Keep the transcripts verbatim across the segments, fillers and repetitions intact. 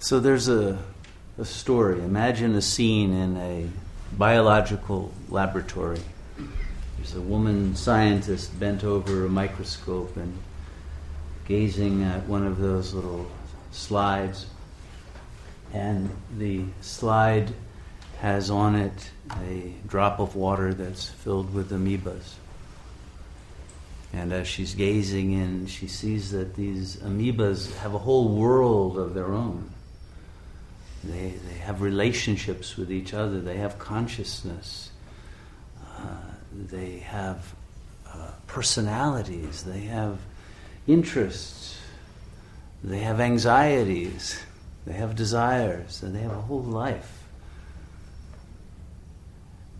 So there's a, a story. Imagine a scene in a biological laboratory. There's a woman scientist bent over a microscope and gazing at one of those little slides. And the slide has on it a drop of water that's filled with amoebas. And as she's gazing in, she sees that these amoebas have a whole world of their own. They they have relationships with each other. They have consciousness. Uh, they have uh, personalities. They have interests. They have anxieties. They have desires. And they have a whole life.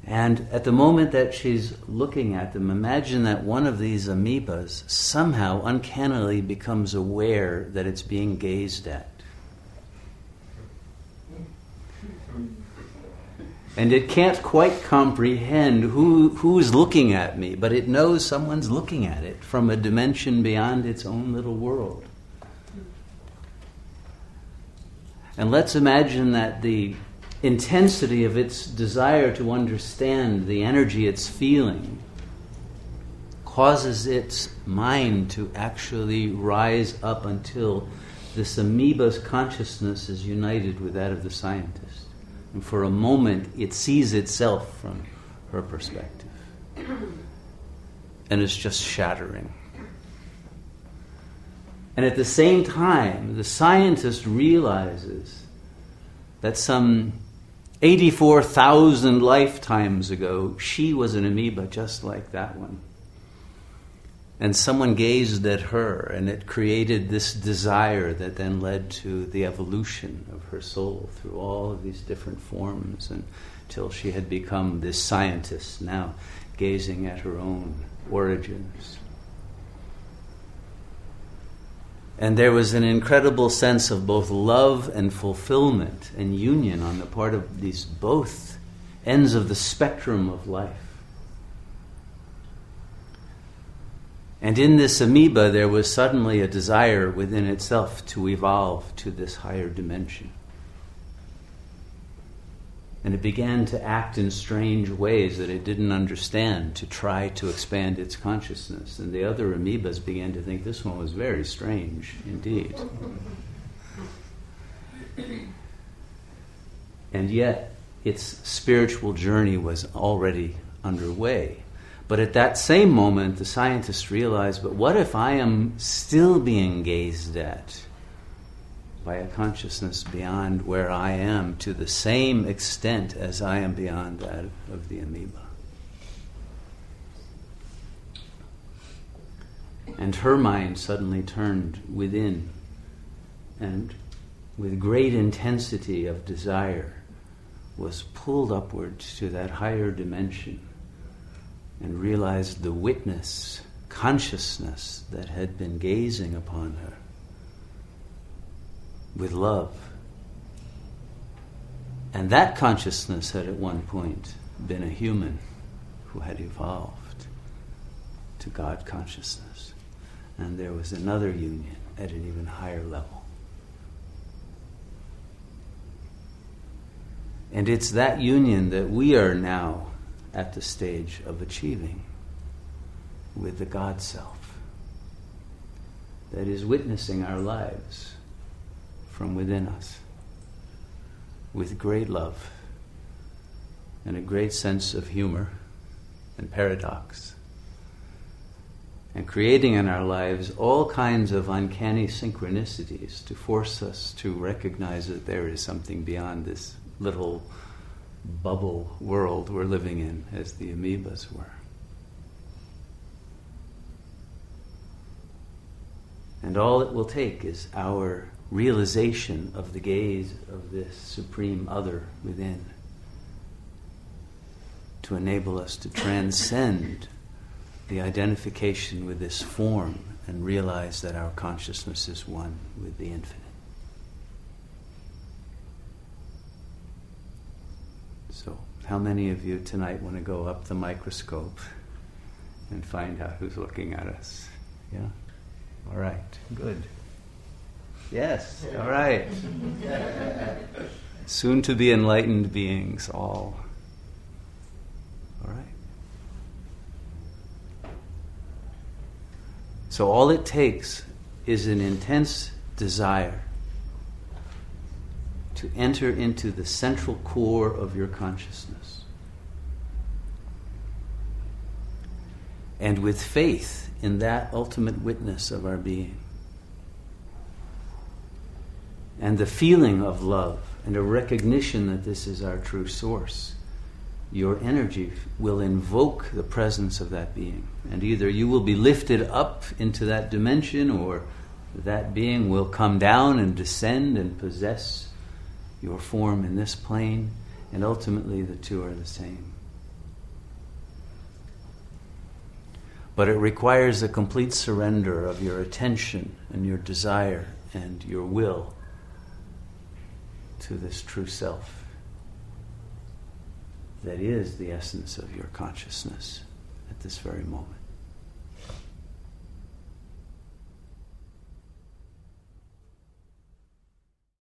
And at the moment that she's looking at them, imagine that one of these amoebas somehow uncannily becomes aware that it's being gazed at. And it can't quite comprehend who who's looking at me, but it knows someone's looking at it from a dimension beyond its own little world. And let's imagine that the intensity of its desire to understand, the energy it's feeling, causes its mind to actually rise up until this amoeba's consciousness is united with that of the scientist. And for a moment, it sees itself from her perspective. And it's just shattering. And at the same time, the scientist realizes that some eighty-four thousand lifetimes ago, she was an amoeba just like that one. And someone gazed at her, and it created this desire that then led to the evolution of her soul through all of these different forms until she had become this scientist, now gazing at her own origins. And there was an incredible sense of both love and fulfillment and union on the part of these both ends of the spectrum of life. And in this amoeba, there was suddenly a desire within itself to evolve to this higher dimension. And it began to act in strange ways that it didn't understand, to try to expand its consciousness. And the other amoebas began to think this one was very strange indeed. And yet, its spiritual journey was already underway. But at that same moment, the scientist realized, but what if I am still being gazed at by a consciousness beyond where I am to the same extent as I am beyond that of the amoeba? And her mind suddenly turned within, and with great intensity of desire was pulled upward to that higher dimension and realized the witness, consciousness that had been gazing upon her with love. And that consciousness had at one point been a human who had evolved to God consciousness. And there was another union at an even higher level. And it's that union that we are now at the stage of achieving with the God self that is witnessing our lives from within us, with great love and a great sense of humor and paradox, and creating in our lives all kinds of uncanny synchronicities to force us to recognize that there is something beyond this little bubble world we're living in, as the amoebas were. And all it will take is our realization of the gaze of this supreme other within to enable us to transcend the identification with this form and realize that our consciousness is one with the infinite. So, how many of you tonight want to go up the microscope and find out who's looking at us? Yeah? All right. Good. Yes, all right. Soon to be enlightened beings, all. All right. So all it takes is an intense desire to enter into the central core of your consciousness. And with faith in that ultimate witness of our being, and the feeling of love and a recognition that this is our true source, your energy will invoke the presence of that being. And either you will be lifted up into that dimension, or that being will come down and descend and possess your form in this plane. And ultimately the two are the same. But it requires a complete surrender of your attention and your desire and your will to this true self that is the essence of your consciousness at this very moment.